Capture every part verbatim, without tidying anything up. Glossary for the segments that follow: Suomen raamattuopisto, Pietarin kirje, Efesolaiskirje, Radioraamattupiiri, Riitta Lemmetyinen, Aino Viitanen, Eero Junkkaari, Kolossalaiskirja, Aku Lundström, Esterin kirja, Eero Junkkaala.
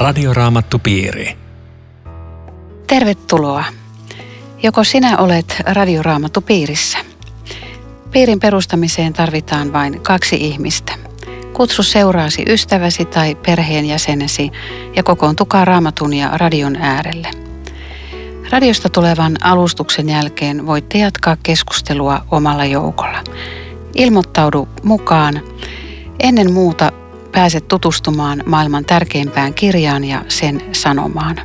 Radioraamattupiiri. Tervetuloa. Joko sinä olet Radioraamattupiirissä? Piirin perustamiseen tarvitaan vain kaksi ihmistä. Kutsu seuraasi ystäväsi tai perheenjäsenesi ja kokoontukaa Raamatun ja radion äärelle. Radiosta tulevan alustuksen jälkeen voitte jatkaa keskustelua omalla joukolla. Ilmoittaudu mukaan. Ennen muuta pääset tutustumaan maailman tärkeimpään kirjaan ja sen sanomaan.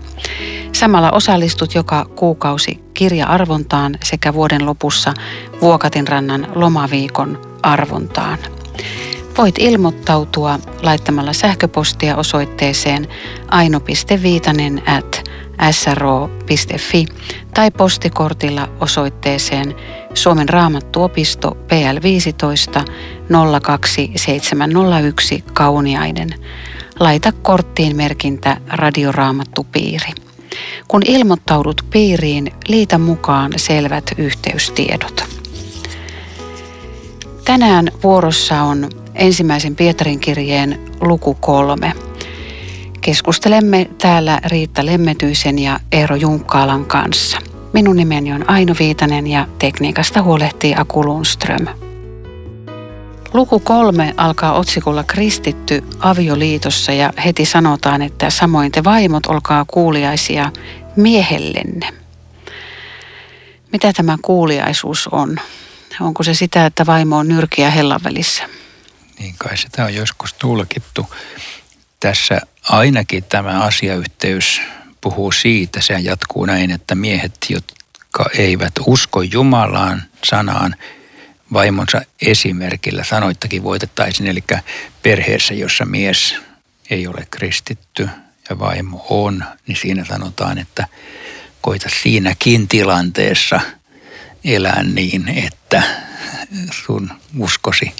Samalla osallistut joka kuukausi kirja-arvontaan sekä vuoden lopussa Vuokatinrannan lomaviikon arvontaan. Voit ilmoittautua laittamalla sähköpostia osoitteeseen aino piste viitanen ät s r o piste f i tai postikortilla osoitteeseen Suomen raamattuopisto P L viisitoista nolla kaksi seitsemän nolla yksi Kauniainen. Laita korttiin merkintä Radioraamattupiiri. Kun ilmoittaudut piiriin, liitä mukaan selvät yhteystiedot. Tänään vuorossa on ensimmäisen Pietarin kirjeen luku kolme. Keskustelemme täällä Riitta Lemmetyisen ja Eero Junkkaalan kanssa. Minun nimeni on Aino Viitanen ja tekniikasta huolehtii Aku Lundström. Luku kolme alkaa otsikolla Kristitty avioliitossa ja heti sanotaan, että samoin te vaimot olkaa kuuliaisia miehellenne. Mitä tämä kuuliaisuus on? Onko se sitä, että vaimo on nyrkiä hellan välissä? Niin kai sitä on joskus tulkittu. Tässä ainakin tämä asiayhteys puhuu siitä, se jatkuu näin, että miehet, jotka eivät usko Jumalaan sanaan, vaimonsa esimerkillä sanoittakin voitettaisiin, eli perheessä, jossa mies ei ole kristitty ja vaimo on, niin siinä sanotaan, että koita siinäkin tilanteessa elää niin, että sun uskosi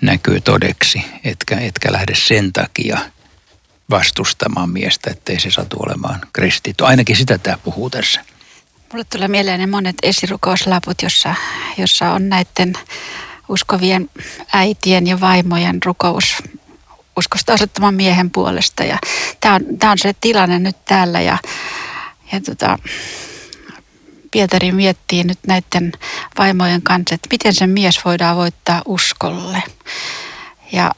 näkyy todeksi, etkä, etkä lähde sen takia vastustamaan miestä, ettei se satu olemaan kristitty. Ainakin sitä tämä puhuu tässä. Mulle tulee mieleen ne monet esirukouslaput, jossa, jossa on näiden uskovien äitien ja vaimojen rukous uskosta osoittaman miehen puolesta. Ja tämä on, tämä on se tilanne nyt täällä ja, ja tota, Pietari miettii nyt näiden vaimojen kanssa, että miten sen mies voidaan voittaa uskolle. Ja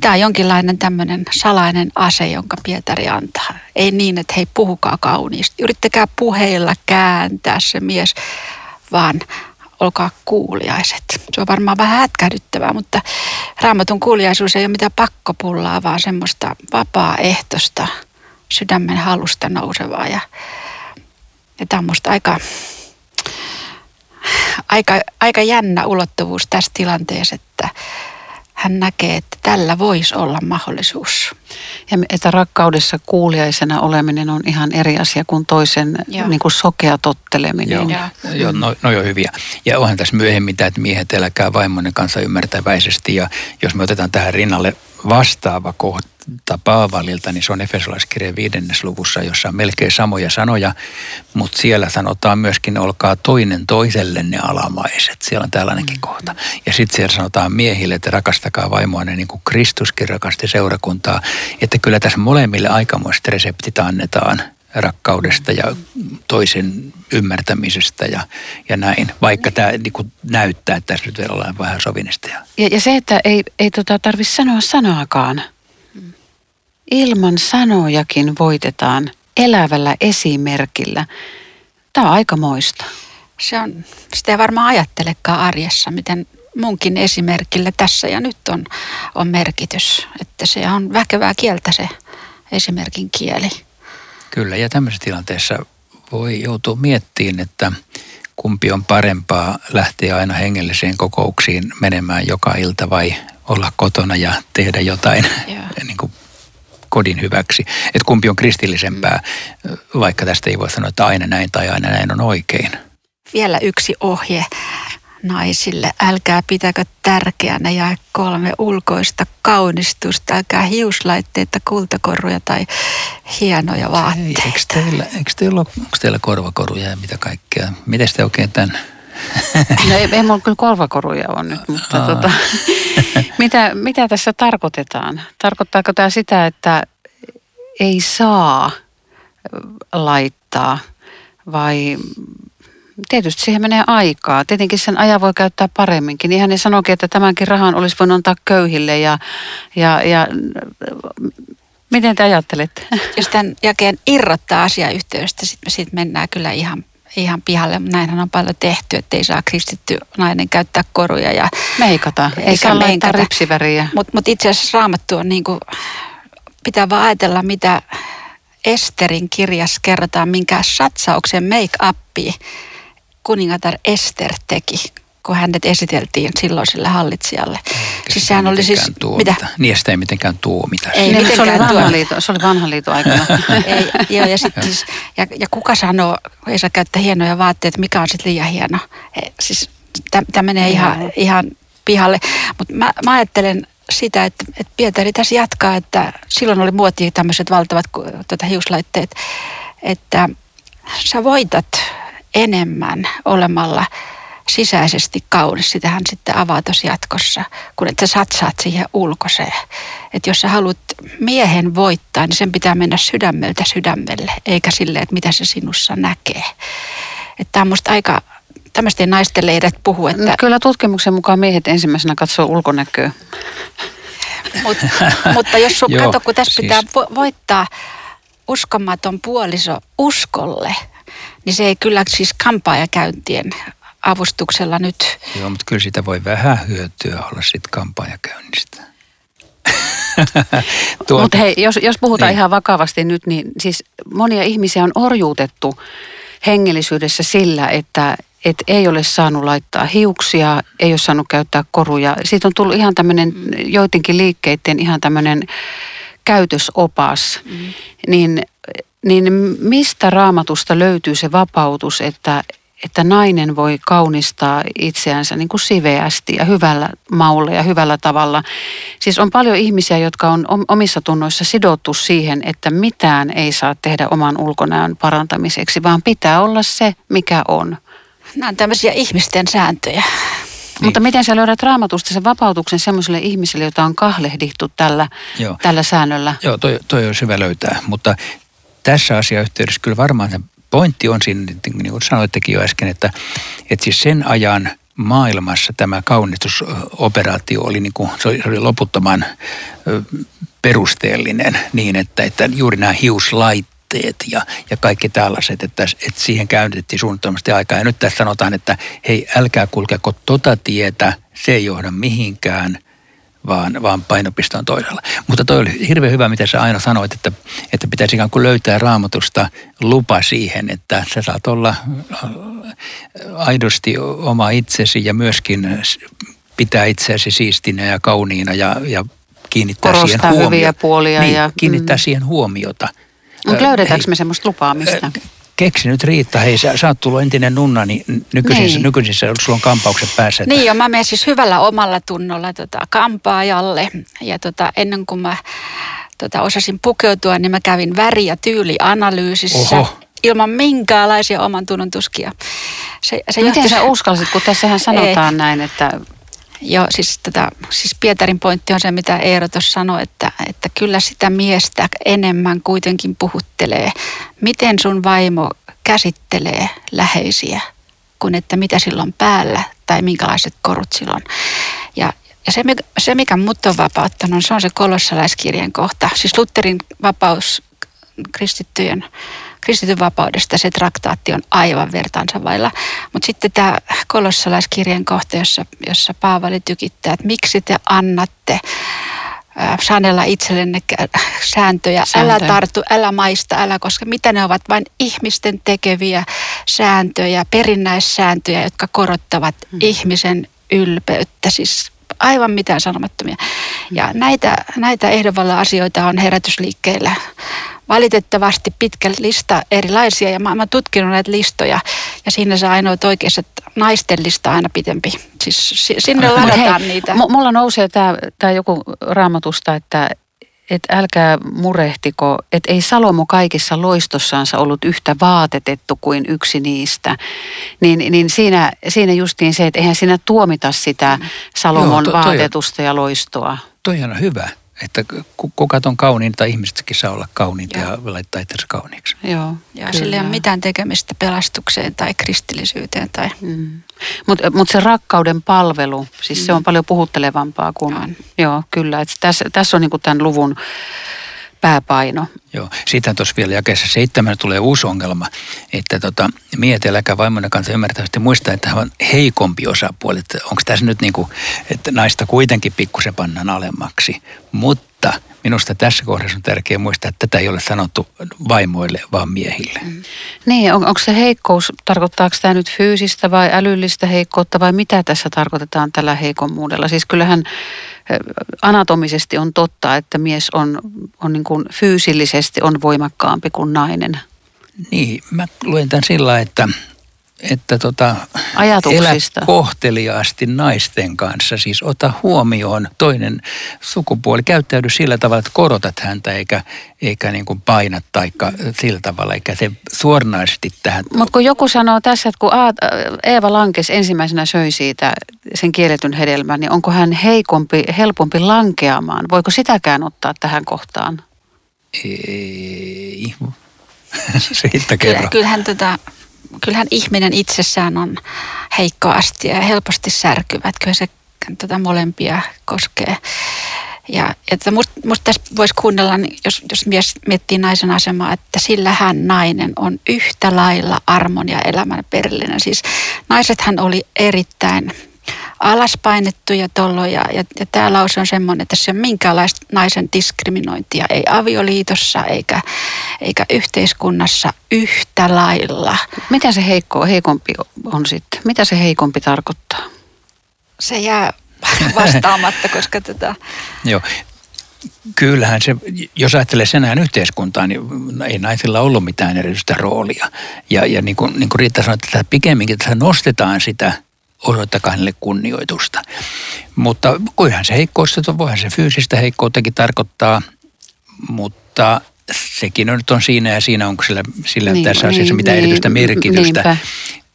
tämä on jonkinlainen tämmöinen salainen ase, jonka Pietari antaa. Ei niin, että hei, puhukaa kauniisti. Yrittäkää puheilla kääntää se mies, vaan olkaa kuuliaiset. Se on varmaan vähän hätkähdyttävää, mutta Raamatun kuuliaisuus ei ole mitään pakkopullaa, vaan semmoista vapaaehtoista, sydämen halusta nousevaa. Ja, ja tämä on musta aika, aika, aika jännä ulottuvuus tässä tilanteessa, että hän näkee, että tällä voisi olla mahdollisuus. Ja että rakkaudessa kuuliaisena oleminen on ihan eri asia kuin toisen niin kuin sokea totteleminen. Joo, Joo no, no jo hyviä. Ja onhan tässä myöhemmin tämä, että miehet eläkää vaimonne kanssa ymmärtäväisesti. Ja jos me otetaan tähän rinnalle vastaava kohta Paavalilta, niin se on Efesolaiskirjeen viidennes luvussa, jossa on melkein samoja sanoja, mutta siellä sanotaan myöskin, olkaa toinen toisellenne alamaiset. Siellä on tällainenkin mm-hmm. kohta. Ja sitten siellä sanotaan miehille, että rakastakaa vaimoanne niin kuin Kristuskin rakasti seurakuntaa. Että kyllä tässä molemmille aikamoiset reseptit annetaan rakkaudesta ja toisen ymmärtämisestä ja, ja näin, vaikka tämä niin näyttää, että tässä nyt vielä ollaan vähän sovinisteja. Ja, ja se, että ei, ei tota tarvitse sanoa sanaakaan. Ilman sanojakin voitetaan elävällä esimerkillä. Tämä on aikamoista. Se on, sitä ei varmaan ajattelekaan arjessa, miten munkin esimerkillä tässä ja nyt on, on merkitys. Että se on väkevää kieltä se esimerkin kieli. Kyllä, ja tämmöisessä tilanteessa voi joutua miettimään, että kumpi on parempaa lähteä aina hengellisiin kokouksiin menemään joka ilta vai olla kotona ja tehdä jotain niin kuin kodin hyväksi. Että kumpi on kristillisempää, vaikka tästä ei voi sanoa, että aina näin tai aina näin on oikein. Vielä yksi ohje naisille. Älkää pitäkö tärkeänä jae kolme ulkoista kaunistusta, älkää hiuslaitteita, kultakoruja tai hienoja vaatteita. Eikö teillä, eikö teillä, onko teillä korvakoruja ja mitä kaikkea? Miten te oikein tämän? No ei, ei mulla kyllä korvakoruja ole nyt, mutta tota, mitä, mitä tässä tarkoitetaan? Tarkoittaako tämä sitä, että ei saa laittaa, vai tietysti siihen menee aikaa. Tietenkin sen ajan voi käyttää paremminkin. Niinhän ne sanoikin, että tämänkin rahan olisi voinut antaa köyhille ja, ja, ja miten te ajattelette? Jos tämän jakeen irrottaa asiayhteydestä, sitten sit mennään kyllä ihan Ihan pihalle, mutta näinhän on paljon tehty, että ei saa kristitty nainen käyttää koruja ja meikata, ei saa laittaa ripsiväriä. Mutta mut itse asiassa Raamattu on niin kuin, pitää vaan ajatella, mitä Esterin kirjassa kerrotaan, minkä satsauksen make-upiin kuningatar Ester teki, kun hänet esiteltiin silloiselle hallitsijalle. Ei, siis sehän oli siis... Tuomita. Mitä? Niin, sitä ei mitenkään tuomita. Ei, ei mitenkään se, oli vanhan liiton, se oli vanhan liiton aikana. ei, joo, ja, sit, siis, ja, ja kuka sanoo, ei saa käyttää hienoja vaatteita, mikä on sitten liian hieno. Siis tämä menee mm. ihan, ihan pihalle. Mutta mä, mä ajattelen sitä, että, että Pietari tässä jatkaa, että silloin oli muotia tämmöiset valtavat tuota, hiuslaitteet, että sä voitat enemmän olemalla sisäisesti kaunis, sitähän sitten avaa tuossa jatkossa, kun et sä satsaat siihen ulkoiseen. Että jos sä haluat miehen voittaa, niin sen pitää mennä sydämeltä sydämelle, eikä silleen, että mitä se sinussa näkee. Että tämä on musta aika, tämmöistä naisten leidät puhu, että... No, kyllä tutkimuksen mukaan miehet ensimmäisenä katsoo ulkonäköä. Mut, mutta jos sun kato, kun tässä pitää siis... voittaa uskomaton puoliso uskolle, niin se ei kyllä siis kampaajakäyntien avustuksella nyt. Joo, mutta kyllä sitä voi vähän hyötyä olla siitä kampanjakäynnistä. Tuota. Mutta hei, jos, jos puhutaan niin ihan vakavasti nyt, niin siis monia ihmisiä on orjuutettu hengellisyydessä sillä, että et ei ole saanut laittaa hiuksia, ei ole saanut käyttää koruja. Siitä on tullut ihan tämmöinen, mm. joidenkin liikkeiden ihan tämmöinen käytösopas, mm. niin, niin mistä Raamatusta löytyy se vapautus, että että nainen voi kaunistaa itseänsä niin kuin siveästi ja hyvällä maulla ja hyvällä tavalla. Siis on paljon ihmisiä, jotka on omissa tunnoissa sidottu siihen, että mitään ei saa tehdä oman ulkonäön parantamiseksi, vaan pitää olla se, mikä on. Nämä on tämmöisiä ihmisten sääntöjä. Niin. Mutta miten sä löydät Raamatusta sen vapautuksen semmoiselle ihmiselle, jota on kahlehdittu tällä, tällä säännöllä? Joo, toi, toi olisi hyvä löytää, mutta tässä asiayhteydessä kyllä varmaan sen pointti on siinä, niin kuin sanoittekin jo äsken, että, että siis sen ajan maailmassa tämä kaunistusoperaatio oli, niin kuin, se oli loputtoman perusteellinen niin, että, että juuri nämä hiuslaitteet ja, ja kaikki tällaiset, että, että siihen käytettiin suunnittomasti aikaa. Ja nyt tässä sanotaan, että hei, älkää kulkeko tota tietä, se ei johda mihinkään, vaan, vaan painopiste on toisella. Mutta toi oli hirveän hyvä, mitä sä Aino sanoit, että, että pitäisi ikään kuin löytää Raamatusta lupa siihen, että sä saat olla aidosti oma itsesi ja myöskin pitää itseäsi siistinä ja kauniina ja, ja kiinnittää, siihen, huomio. puolia niin, ja, kiinnittää mm. siihen huomiota. Mutta löydetäänkö me semmoista lupaa mistä? Keksi nyt Riitta, hei sä, sä oot tullut entinen nunna, niin nykyisissä, niin. nykyisissä sulla on kampaukset päässä. Että... Niin joo, mä menen siis hyvällä omalla tunnolla tota, kampaajalle ja tota, ennen kuin mä tota, osasin pukeutua, niin mä kävin väri- ja tyylianalyysissä. Oho. Ilman minkäänlaisia oman tunnon tuskia. Se, se Miten johti... sä uskalsit, kun tässähän sanotaan Ei. näin, että... Joo, siis, tota, siis Pietarin pointti on se, mitä Eero tuossa sanoi, että, että kyllä sitä miestä enemmän kuitenkin puhuttelee. Miten sun vaimo käsittelee läheisiä, kun että mitä sillä on päällä tai minkälaiset korut sillä on. Ja, ja se, se, mikä mut on vapauttanut, se on se kolossalaiskirjan kohta. Siis Lutherin vapaus kristittyjen, kristityn vapaudesta, se traktaatti on aivan vertaansa vailla. Mutta sitten tämä kolossalaiskirjan kohta, jossa, jossa Paavali tykittää, että miksi te annatte äh, sanella itsellenne sääntöjä, sääntöjä, älä tartu, älä maista, älä koska mitä ne ovat vain ihmisten tekeviä sääntöjä, perinnäissääntöjä, jotka korottavat hmm. ihmisen ylpeyttä, siis aivan mitään sanomattomia. Hmm. Ja näitä, näitä ehdonvalla asioita on herätysliikkeillä valitettavasti pitkä lista erilaisia, ja mä oon tutkinut näitä listoja, ja siinä se ainoa oikeassa, että naisten lista on aina pitempi. Siis sinne ladataan niitä. M- mulla nousee tämä joku Raamatusta, että et älkää murehtiko, että ei Salomo kaikissa loistossaansa ollut yhtä vaatetettu kuin yksi niistä. Niin, niin siinä, siinä justiin se, että eihän siinä tuomita sitä Salomon Joo, to, vaatetusta on, ja loistoa. Toi on hyvä. että kukat on kauniita, ihmisetkin saa olla kauniita ja, ja laittaa itsensä kauniiksi. Joo, ja sillä ei ole mitään tekemistä pelastukseen tai kristillisyyteen. Tai... Mm. Mutta mut se rakkauden palvelu, siis mm. se on paljon puhuttelevampaa kuin... On. Joo, kyllä. Tässä täs on niinku tämän luvun pääpaino. Joo, siitähän tuossa vielä jakeessa seitsemän tulee uusi ongelma, että tota, miehet äläkä vaimona kanssa ymmärtävästi muistaa, että hän on heikompi osapuoli. Onko tässä nyt niin kuin, että naista kuitenkin pikkusen pannaan alemmaksi, mutta minusta tässä kohdassa on tärkeää muistaa, että tätä ei ole sanottu vaimoille, vaan miehille. Mm. Niin, on, onko se heikkous, tarkoittaako tämä nyt fyysistä vai älyllistä heikkoutta vai mitä tässä tarkoitetaan tällä heikommuudella? Siis kyllähän anatomisesti on totta, että mies on, on niin kuin fyysillisesti on voimakkaampi kuin nainen. Niin, mä luen tämän sillä, että, että tota, elä kohteliaasti naisten kanssa. Siis ota huomioon toinen sukupuoli. Käyttäydy sillä tavalla, että korotat häntä eikä, eikä niin kuin painat taikka sillä tavalla, eikä se suoranaisesti tähän. Mutta kun joku sanoo tässä, että kun Eeva lankesi ensimmäisenä söi siitä sen kielletyn hedelmän, niin onko hän heikompi, helpompi lankeamaan? Voiko sitäkään ottaa tähän kohtaan? Ei. Siitä kerro. Kyllähän tätä... Kyllähän ihminen itsessään on heikkoasti ja helposti särkyvät, kyllä se tätä molempia koskee. Ja että must, must tässä voisi kuunnella, jos, jos mies miettii naisen asemaa, että sillähän nainen on yhtä lailla armon ja elämän perillinen. Siis naisethan oli erittäin alaspainettuja tuolloin ja, ja, ja tämä lause on semmoinen, että se on minkäänlaista naisen diskriminointia, ei avioliitossa eikä, eikä yhteiskunnassa yhtä lailla. Mitä se heikko, heikompi on sitten? Mitä se heikompi tarkoittaa? Se jää vastaamatta, koska tätä... Joo. Kyllähän se, jos ajattelee senään yhteiskuntaa, niin ei naisilla ollut mitään erityistä roolia. Ja, ja niin kuin, niin kuin Riitta sanoi, että pikemminkin tässä nostetaan sitä... osoittakaa hänelle kunnioitusta. Mutta voihan se heikkous, voihan se fyysistä heikkouttakin tarkoittaa, mutta sekin nyt on siinä ja siinä, onko sillä, sillä niin, tässä niin, asiassa mitään niin, erityistä merkitystä. Niinpä.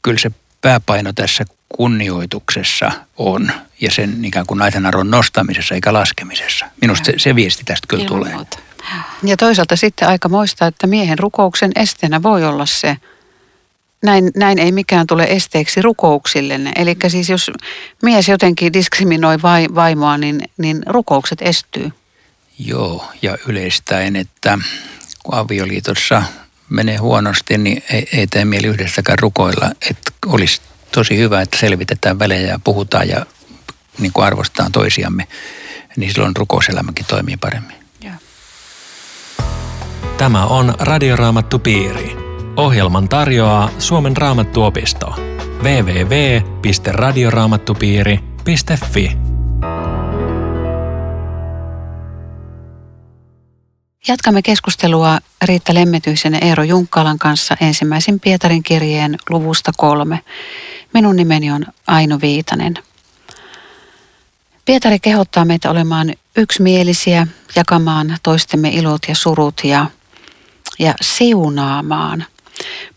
Kyllä se pääpaino tässä kunnioituksessa on ja sen ikään kuin naisen arvon nostamisessa eikä laskemisessa. Minusta se, se viesti tästä kyllä tulee. Ja toisaalta sitten aika muistaa, että miehen rukouksen esteenä voi olla se, Näin, näin ei mikään tule esteeksi rukouksillenne. Eli siis jos mies jotenkin diskriminoi vaimoa, niin, niin rukoukset estyy. Joo, ja yleistäen, että kun avioliitossa menee huonosti, niin ei, ei tee mieli yhdessäkään rukoilla. Että olisi tosi hyvä, että selvitetään välejä ja puhutaan ja niin kuin arvostetaan toisiamme, niin silloin rukouselämäkin toimii paremmin. Ja. Tämä on Radioraamattupiiri. Ohjelman tarjoaa Suomen raamattuopisto. w w w piste radioraamattupiiri piste f i Jatkamme keskustelua Riitta Lemmetyisen ja Eero Junkkalan kanssa ensimmäisen Pietarin kirjeen luvusta kolme. Minun nimeni on Aino Viitanen. Pietari kehottaa meitä olemaan yksimielisiä, jakamaan toistemme ilot ja surut ja, ja siunaamaan.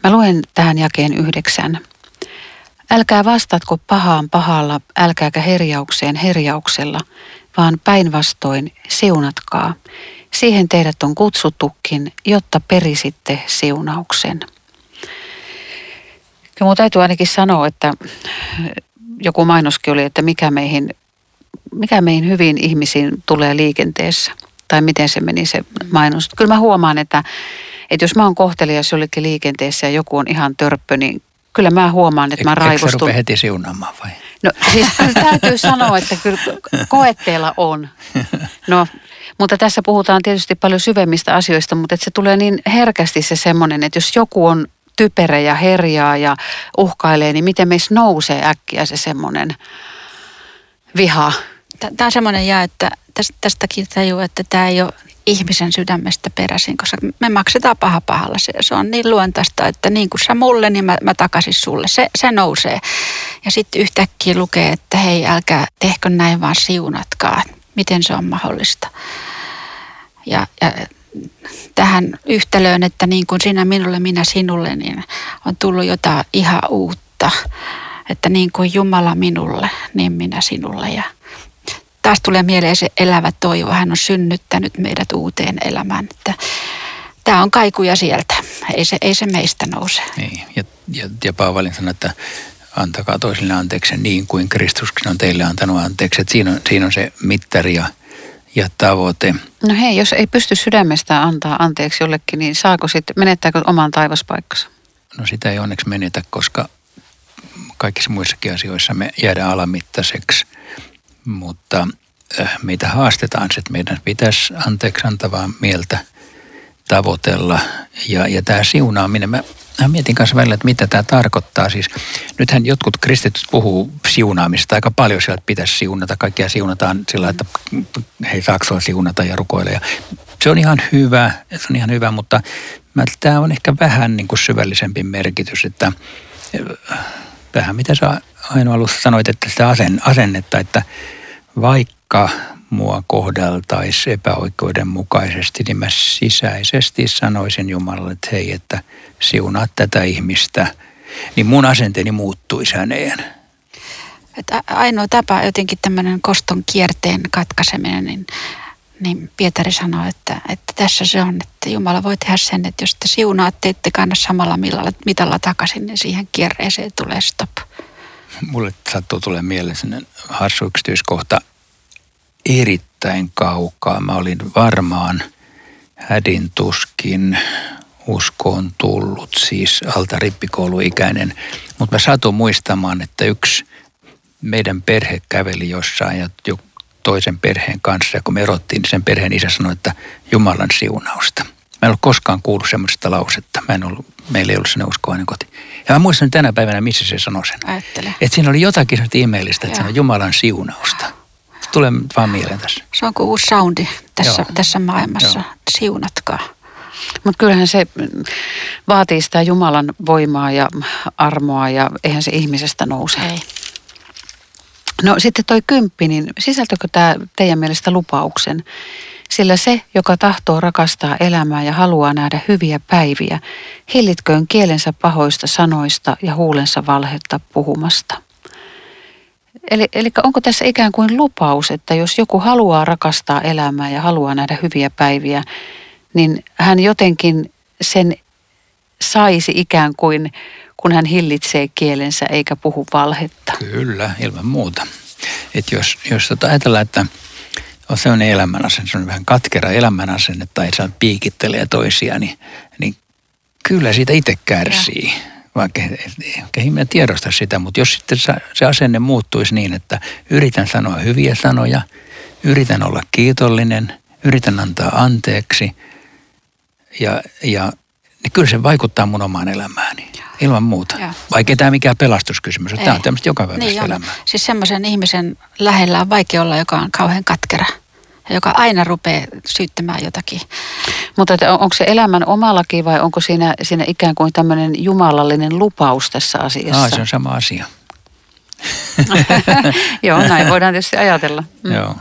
Mä luen tähän jakeen yhdeksän. Älkää vastatko pahaan pahalla, älkääkä herjaukseen herjauksella, vaan päinvastoin siunatkaa. Siihen teidät on kutsuttukin, jotta perisitte siunauksen. Ja mun täytyy ainakin sanoa, että joku mainoskin oli, että mikä meihin, mikä meihin hyvin ihmisiin tulee liikenteessä. Tai miten se meni se mainos. Kyllä mä huomaan, että Että jos mä oon kohtelias jollekin liikenteessä ja joku on ihan törppö, niin kyllä mä huomaan, että mä raivostun. Eikö sä rupea heti siunaamaan vai? No siis täytyy sanoa, että kyllä koetteella on. No, mutta tässä puhutaan tietysti paljon syvemmistä asioista, mutta että se tulee niin herkästi se semmoinen, että jos joku on typerä ja herjaa ja uhkailee, niin miten meissä nousee äkkiä se semmoinen viha. Tämä on semmoinen jää, että tästäkin tajuu, että tämä ei ole... ihmisen sydämestä peräisin, koska me maksetaan paha pahalla. Se, se on niin luontaista, että niin kuin sä mulle, niin mä, mä takaisin sulle. Se, se nousee. Ja sitten yhtäkkiä lukee, että hei, älkää tehkö näin, vaan siunatkaa. Miten se on mahdollista? Ja, ja tähän yhtälöön, että niin kuin sinä minulle, minä sinulle, niin on tullut jotain ihan uutta. Että niin kuin Jumala minulle, niin minä sinulle ja... taas tulee mieleen se elävä toivo. Hän on synnyttänyt meidät uuteen elämään. Tämä on kaikuja sieltä. Ei se, ei se meistä nouse. Niin. Ja, ja, ja Paavalin sanoi, että antakaa toisille anteeksi niin kuin Kristuskin on teille antanut anteeksi. Että siinä, on, siinä on se mittari ja, ja tavoite. No hei, jos ei pysty sydämestään antaa anteeksi jollekin, niin saako sitten, menettääkö oman taivaspaikkansa? No sitä ei onneksi menetä, koska kaikissa muissakin asioissa me jäädään alamittaiseksi. Mutta äh, meitä haastetaan se, että meidän pitäisi anteeksi antavaa mieltä tavoitella. Ja, ja tämä siunaaminen, mä, mä mietin kanssa välillä, että mitä tämä tarkoittaa. Siis nythän jotkut kristityt puhuu siunaamisesta aika paljon sillä, että pitäisi siunata. Kaikkia siunataan sillä, että hei, saako siunata ja rukoilla. Ja se on ihan hyvä, se on ihan hyvä, mutta tämä on ehkä vähän niin kuin syvällisempi merkitys, että vähän mitä sä Aino alussa sanoit, että sitä asennetta, että vaikka mua kohdeltaisi epäoikeudenmukaisesti, niin mä sisäisesti sanoisin Jumalalle, että hei, että siunaa tätä ihmistä, niin mun asenteeni muuttuisi häneen. Että ainoa tapa jotenkin tämmöinen koston kierteen katkaiseminen, niin, niin Pietari sanoi, että, että tässä se on, että Jumala voi tehdä sen, että jos te siunaatte, ette kanna samalla millalla, mitalla takaisin, niin siihen kierreeseen tulee stop. Mulle sattuu tulee mieleen sellainen hassu yksityiskohta. Erittäin kaukaa. Mä olin varmaan hädin tuskin uskoon tullut, siis alta rippikouluikäinen. Mutta mä satun muistamaan, että yksi meidän perhe käveli jossain ja toisen perheen kanssa. Ja kun me erottiin, niin sen perheen isä sanoi, että Jumalan siunausta. Mä en ollut koskaan kuullut semmoista lausetta. Mä en ollut, meillä ei ollut sellainen uskoainen koti. Ja mä muistan tänä päivänä, missä se sanoi sen. Ajattele. Että siinä oli jotakin ihmeellistä, että sanoi Jumalan siunausta. Tulee vaan mieleen tässä. Se on kuin uusi soundi tässä, tässä maailmassa. Joo. Siunatkaa. Mutta kyllähän se vaatii sitä Jumalan voimaa ja armoa ja eihän se ihmisestä nouse. Ei. No sitten toi kymppi, niin sisältökö tämä teidän mielestä lupauksen? Sillä se, joka tahtoo rakastaa elämää ja haluaa nähdä hyviä päiviä, hillitköön kielensä pahoista sanoista ja huulensa valhetta puhumasta. Eli, eli onko tässä ikään kuin lupaus, että jos joku haluaa rakastaa elämää ja haluaa nähdä hyviä päiviä, niin hän jotenkin sen saisi ikään kuin, kun hän hillitsee kielensä eikä puhu valhetta. Kyllä, ilman muuta. Että jos, jos ajatellaan, että on sellainen elämänasenne, se on vähän katkera elämänasenne tai se piikittelee toisia, niin, niin kyllä siitä itse kärsii. Ja. Vaikka ei minä tiedosta sitä, mutta jos sitten se asenne muuttuisi niin, että yritän sanoa hyviä sanoja, yritän olla kiitollinen, yritän antaa anteeksi, ja, ja niin kyllä se vaikuttaa mun omaan elämääni, ilman muuta. Joo. Vaikea tämä mikään pelastuskysymys, ei. Tämä on tämmöistä jokapäiväistä niin, elämää. Joo. Siis semmoisen ihmisen lähellä on vaikea olla, joka on kauhean katkera. Joka aina rupeaa syyttämään jotakin. Mutta onko se elämän oma laki vai onko siinä, siinä ikään kuin tämmöinen jumalallinen lupaus tässä asiassa? Aa, se on sama asia. Joo, näin voidaan tietysti ajatella. Mm. Joo.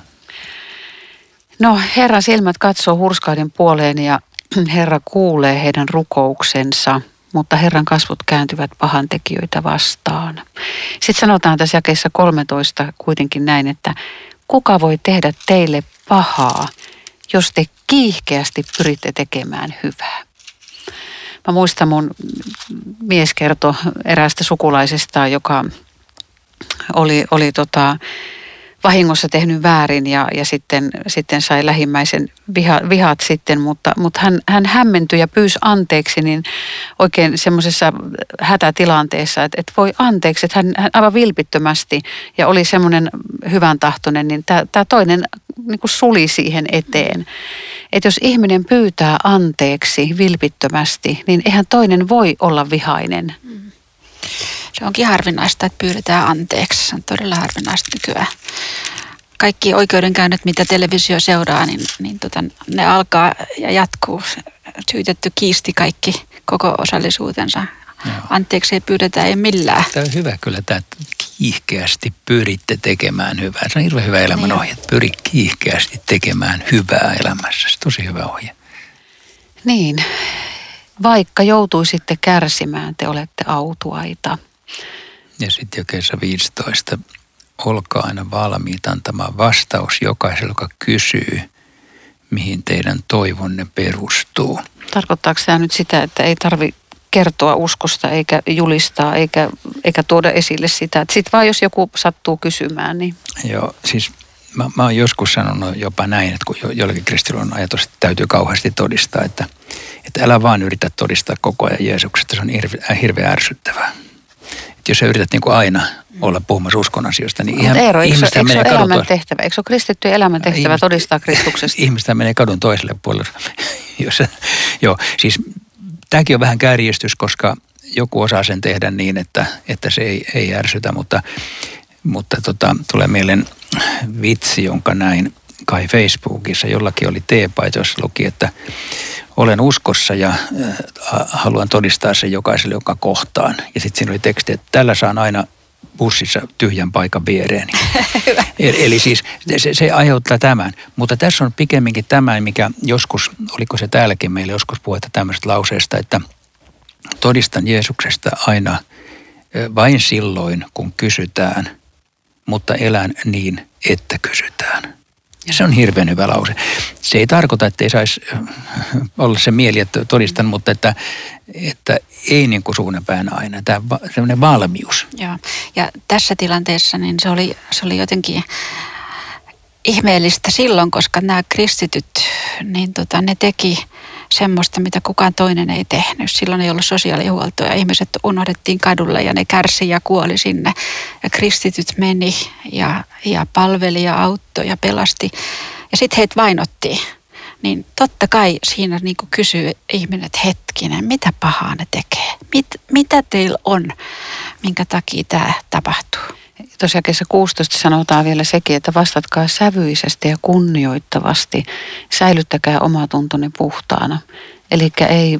No, Herran silmät katsoo hurskaiden puoleen ja Herra kuulee heidän rukouksensa, mutta Herran kasvot kääntyvät pahantekijöitä vastaan. Sitten sanotaan tässä jakeessa kolmetoista kuitenkin näin, että kuka voi tehdä teille pahaa, jos te kiihkeästi pyritte tekemään hyvää? Mä muistan, mun mies kertoi eräästä sukulaisestaan, joka oli, oli tota, vahingossa tehnyt väärin ja, ja sitten, sitten sai lähimmäisen viha, vihat sitten, mutta, mutta hän, hän hämmentyi ja pyysi anteeksi niin oikein semmoisessa hätätilanteessa, että, että voi anteeksi, että hän, hän aivan vilpittömästi ja oli semmoinen hyvän tahtoinen, niin tämä, tämä toinen niin kuin suli siihen eteen. Että jos ihminen pyytää anteeksi vilpittömästi, niin eihän toinen voi olla vihainen. Mm. Se onkin harvinaista, että pyydetään anteeksi. Se on todella harvinaista nykyään. Kaikki oikeudenkäynnit, mitä televisio seuraa, niin, niin tota, ne alkaa ja jatkuu. Syytetty kiisti kaikki koko osallisuutensa. Joo. Anteeksi ei pyydetä, ei millään. Tämä on hyvä kyllä tämä, että kiihkeästi pyritte tekemään hyvää. Se on hirveän hyvä elämän niin ohje. Pyri kiihkeästi tekemään hyvää elämässä. Se tosi hyvä ohje. Niin. Vaikka joutuisitte kärsimään, te olette autuaita. Ja sitten jo kesä viisitoista olkaa aina valmiita antamaan vastaus jokaiselle, joka kysyy, mihin teidän toivonne perustuu. Tarkoittaako tämä nyt sitä, että ei tarvitse kertoa uskosta eikä julistaa eikä, eikä tuoda esille sitä? Sitten vaan jos joku sattuu kysymään, niin... Joo, siis mä, mä oon joskus sanonut jopa näin, että kun jollakin kristillä on ajatus, että täytyy kauheasti todistaa, että, että älä vaan yritä todistaa koko ajan Jeesuksesta, se on hirveän hirveä ärsyttävää. Että jos sä yrität niin kuin aina olla puhumassa uskon asioista, niin ihan Eero, ihmistä menee kadun elämän toiselle. Tehtävä? Eikö se ole kristittyjen elämän tehtävä Ihmist... todistaa Kristuksesta? Ihmistä menee kadun toiselle puolelle. jos, joo, siis... Tämäkin on vähän kärjistys, koska joku osaa sen tehdä niin, että, että se ei, ei ärsytä, mutta, mutta tota, tulee mieleen vitsi, jonka näin kai Facebookissa. Jollakin oli teepaita, jossa luki, että olen uskossa ja äh, haluan todistaa sen jokaiselle, joka kohtaan. Ja sitten siinä oli teksti, että tällä saan aina bussissa tyhjän paikan viereen. Eli siis se, se aiheuttaa tämän. Mutta tässä on pikemminkin tämä, mikä joskus, oliko se täälläkin meillä joskus puhetta tämmöisestä lauseesta, että todistan Jeesuksesta aina vain silloin, kun kysytään, mutta elän niin, että kysytään. Ja se on hirveän hyvä lause. Se ei tarkoita, että ei saisi olla se mieli, että todistan, mutta että, että ei niin kuin suunnapään aina. Tämä on sellainen valmius. Joo. Ja tässä tilanteessa niin se oli, se oli jotenkin ihmeellistä silloin, koska nämä kristityt, niin tota, ne teki semmoista, mitä kukaan toinen ei tehnyt. Silloin ei ollut sosiaalihuoltoa ja ihmiset unohdettiin kadulla ja ne kärsi ja kuoli sinne. Ja kristityt meni ja, ja palveli ja auttoi ja pelasti. Ja sitten heitä vainottiin. Niin totta kai siinä niin kuin kysyy ihminen, että hetkinen, mitä pahaa ne tekee? Mit, mitä teillä on, minkä takia tämä tapahtuu? Tosiaan kesä kuusitoista sanotaan vielä sekin, että vastatkaa sävyisesti ja kunnioittavasti. Säilyttäkää oma tuntonne puhtaana. Eli ei,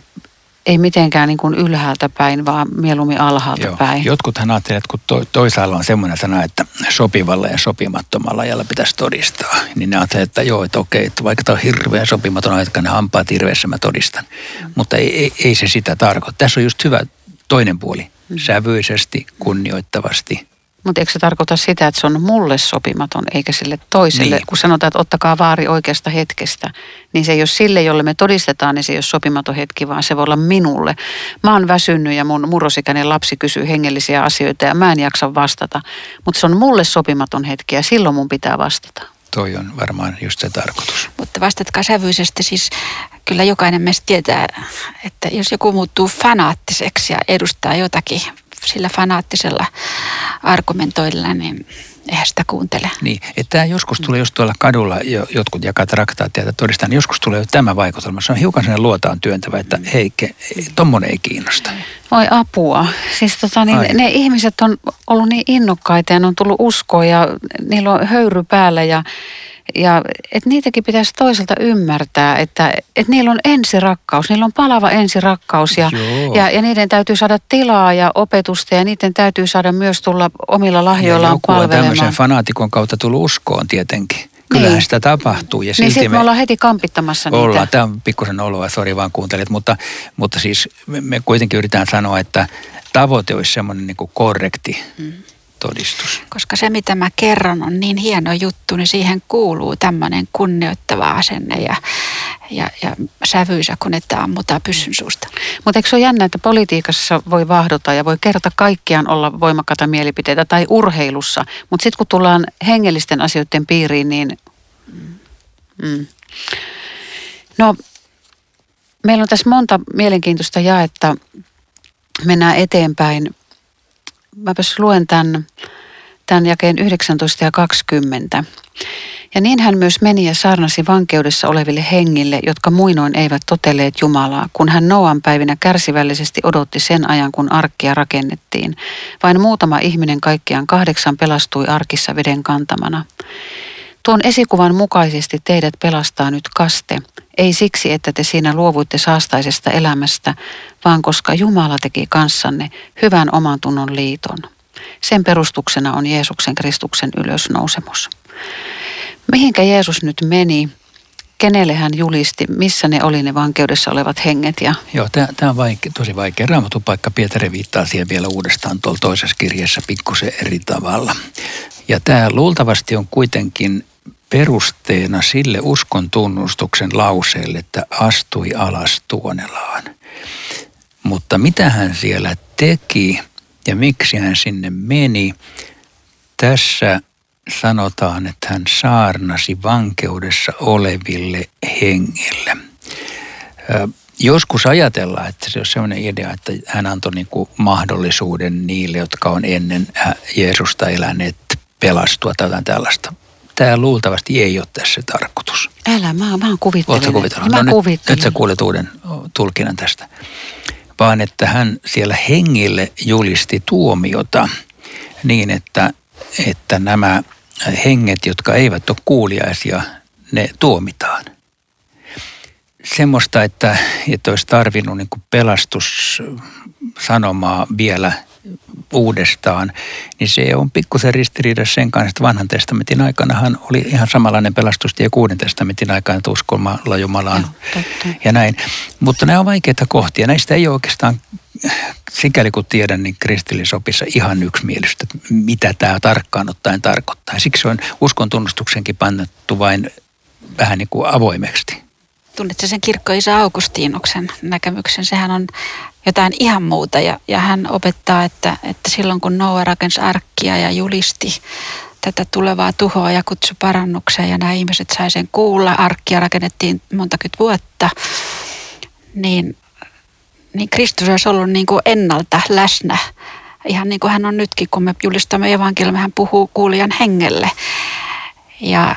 ei mitenkään niin kuin ylhäältä päin, vaan mieluummin alhaalta Joo. päin. Jotkuthan ajattelee, että kun to, toisaalla on semmoinen sana, että sopivalla ja sopimattomalla ajalla pitäisi todistaa. Niin ne ajattelee, että joo, että okei, että vaikka tämä on hirveän sopimaton ajatka, ne hampaat hirveässä mä todistan. Mm. Mutta ei, ei, ei se sitä tarkoita. Tässä on just hyvä toinen puoli. Mm. Sävyisesti, kunnioittavasti. Mutta eikö se tarkoita sitä, että se on mulle sopimaton, eikä sille toiselle? Niin. Kun sanotaan, että ottakaa vaari oikeasta hetkestä, niin se ei ole sille, jolle me todistetaan, niin se ei ole sopimaton hetki, vaan se voi olla minulle. Mä oon väsynyt ja mun murrosikäinen lapsi kysyy hengellisiä asioita ja mä en jaksa vastata. Mutta se on mulle sopimaton hetki ja silloin mun pitää vastata. Toi on varmaan just se tarkoitus. Mutta vastatkaa sävyisesti siis. Kyllä jokainen meistä tietää, että jos joku muuttuu fanaattiseksi ja edustaa jotakin sillä fanaattisella argumentoilla, niin eihän sitä kuuntele. Niin, että tämä joskus tulee, jos tuolla kadulla jotkut jakaa traktaattia tai todistaa, niin joskus tulee jo tämä vaikutelma. Se on hiukan sen luotaan työntävä, että hei, tommoinen ei kiinnosta. Voi apua. Siis tota, niin, ne ihmiset on ollut niin innokkaita ja ne on tullut uskoa ja niillä on höyry päällä ja Ja että niitäkin pitäisi toiselta ymmärtää, että, että niillä on ensirakkaus, niillä on palava ensirakkaus ja, ja, ja niiden täytyy saada tilaa ja opetusta ja niiden täytyy saada myös tulla omilla lahjoillaan palvelemaan. Ja joku on tämmöisen fanaatikon kautta tullut uskoon tietenkin. Kyllähän niin. sitä tapahtuu. Ja niin sitten me, me ollaan heti kampittamassa ollaan. niitä. Ollaan. Tämä on pikkusen oloa, sori vaan kuuntelet, mutta, mutta siis me, me kuitenkin yritetään sanoa, että tavoite olisi semmoinen niin kuin korrekti. Mm. Todistus. Koska se, mitä mä kerron, on niin hieno juttu, niin siihen kuuluu tämmöinen kunnioittava asenne ja, ja, ja sävyysä, kun että ammutaan pyssyn suusta. Mutta eikö se ole jännä, että politiikassa voi vaahdota ja voi kerta kaikkiaan olla voimakkaita mielipiteitä tai urheilussa, mutta sitten kun tullaan hengellisten asioiden piiriin, niin... Mm. No, meillä on tässä monta mielenkiintoista jaetta. Mennään eteenpäin. Mäpäs luen tämän, tämän jakeen yhdeksäntoista ja kaksikymmentä. Ja niin hän myös meni ja saarnasi vankeudessa oleville hengille, jotka muinoin eivät totelleet Jumalaa, kun hän Noan päivinä kärsivällisesti odotti sen ajan, kun arkkia rakennettiin. Vain muutama ihminen kaikkiaan kahdeksan pelastui arkissa veden kantamana. Tuon esikuvan mukaisesti teidät pelastaa nyt kaste, ei siksi, että te siinä luovuitte saastaisesta elämästä, vaan koska Jumala teki kanssanne hyvän oman tunnon liiton. Sen perustuksena on Jeesuksen Kristuksen ylösnousemus. Mihinkä Jeesus nyt meni kenelle hän julisti, missä ne oli ne vankeudessa olevat henget? Ja... Joo, tämä on vaikea, tosi vaikea raamatun paikka. Pietari viittaa siihen vielä uudestaan tuolla toisessa kirjassa pikkusen eri tavalla. Ja tämä luultavasti on kuitenkin perusteena sille uskon tunnustuksen lauseelle, että astui alas tuonelaan. Mutta mitä hän siellä teki ja miksi hän sinne meni, tässä sanotaan, että hän saarnasi vankeudessa oleville hengille. Joskus ajatellaan, että se on sellainen idea, että hän antoi niin kuin mahdollisuuden niille, jotka on ennen Jeesusta eläneet, pelastua tai jotain tällaista. Tämä luultavasti ei ole tässä tarkoitus. Älä, mä, mä oon kuvittelin. Oletko kuvitellut? Mä no, kuvittelin. Nyt, nyt sä kuulet uuden tulkinnan tästä. Vaan että hän siellä hengille julisti tuomiota niin, että, että nämä henget, jotka eivät ole kuuliaisia, ne tuomitaan. Semmoista, että, että olisi tarvinnut niin kuin pelastussanomaa vielä uudestaan, niin se on pikkusen ristiriidassa sen kanssa, että vanhan testamentin aikanahan oli ihan samanlainen pelastustie kuuden testamentin aikana, että uskomalla Jumalaan ja näin. Mutta nämä on vaikeita kohtia. Näistä ei ole oikeastaan, sikäli kun tiedän, niin kristillisopissa ihan yksimielistä, että mitä tämä tarkkaan ottaen tarkoittaa. Siksi on uskon tunnustuksenkin pannettu vain vähän niin kuin avoimeksi. Tunnitse sen kirkkoisä Augustiinuksen näkemyksen. Sehän on jotain ihan muuta ja, ja hän opettaa, että, että silloin kun Noa rakensi arkkia ja julisti tätä tulevaa tuhoa ja kutsui parannukseen ja nämä ihmiset sai sen kuulla, arkkia rakennettiin montakymmentä vuotta, niin, niin Kristus olisi ollut niin kuin ennalta läsnä. Ihan niin kuin hän on nytkin, kun me julistamme evankeliumia, hän puhuu kuulijan hengelle ja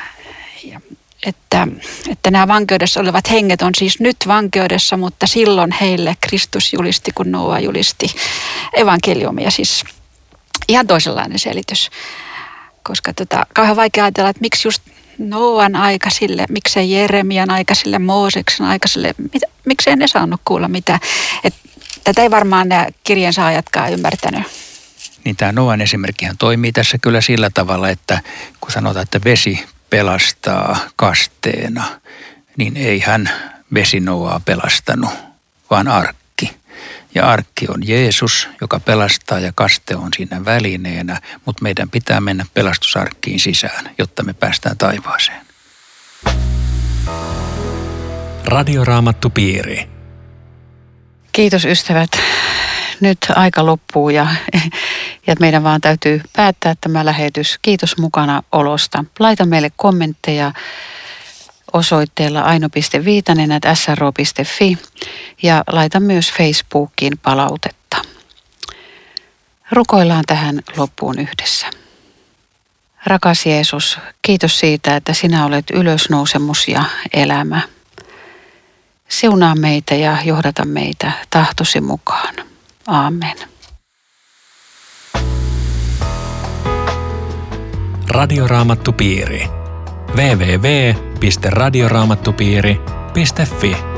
Että, että nämä vankeudessa olevat henget on siis nyt vankeudessa, mutta silloin heille Kristus julisti, kun Noa julisti evankeliumia. Siis ihan toisenlainen selitys, koska tota, kauhean vaikea ajatella, että miksi just Noan aikaisille, miksei Jeremian aikaisille, Mooseksen aikaisille, mit, miksei ne saanut kuulla mitään. Et, tätä ei varmaan nämä kirjensaajatkaan ymmärtänyt. Niin tämä Noan esimerkkihän toimii tässä kyllä sillä tavalla, että kun sanotaan, että vesi pelastaa kasteena, niin ei hän vesinoaa pelastanut, vaan arkki. Ja arkki on Jeesus, joka pelastaa ja kaste on siinä välineenä, mutta meidän pitää mennä pelastusarkkiin sisään, jotta me päästään taivaaseen. Radioraamattupiiri. Kiitos ystävät. Nyt aika loppuu ja, ja meidän vaan täytyy päättää tämä lähetys. Kiitos mukana olosta. Laita meille kommentteja osoitteella aino piste viitanen ät s r o piste f i ja laita myös Facebookiin palautetta. Rukoillaan tähän loppuun yhdessä. Rakas Jeesus, kiitos siitä, että sinä olet ylösnousemus ja elämä. Siunaa meitä ja johdata meitä tahtosi mukaan. Aamen. Radioraamattupiiri. double-u double-u double-u piste radioraamattupiiri piste f i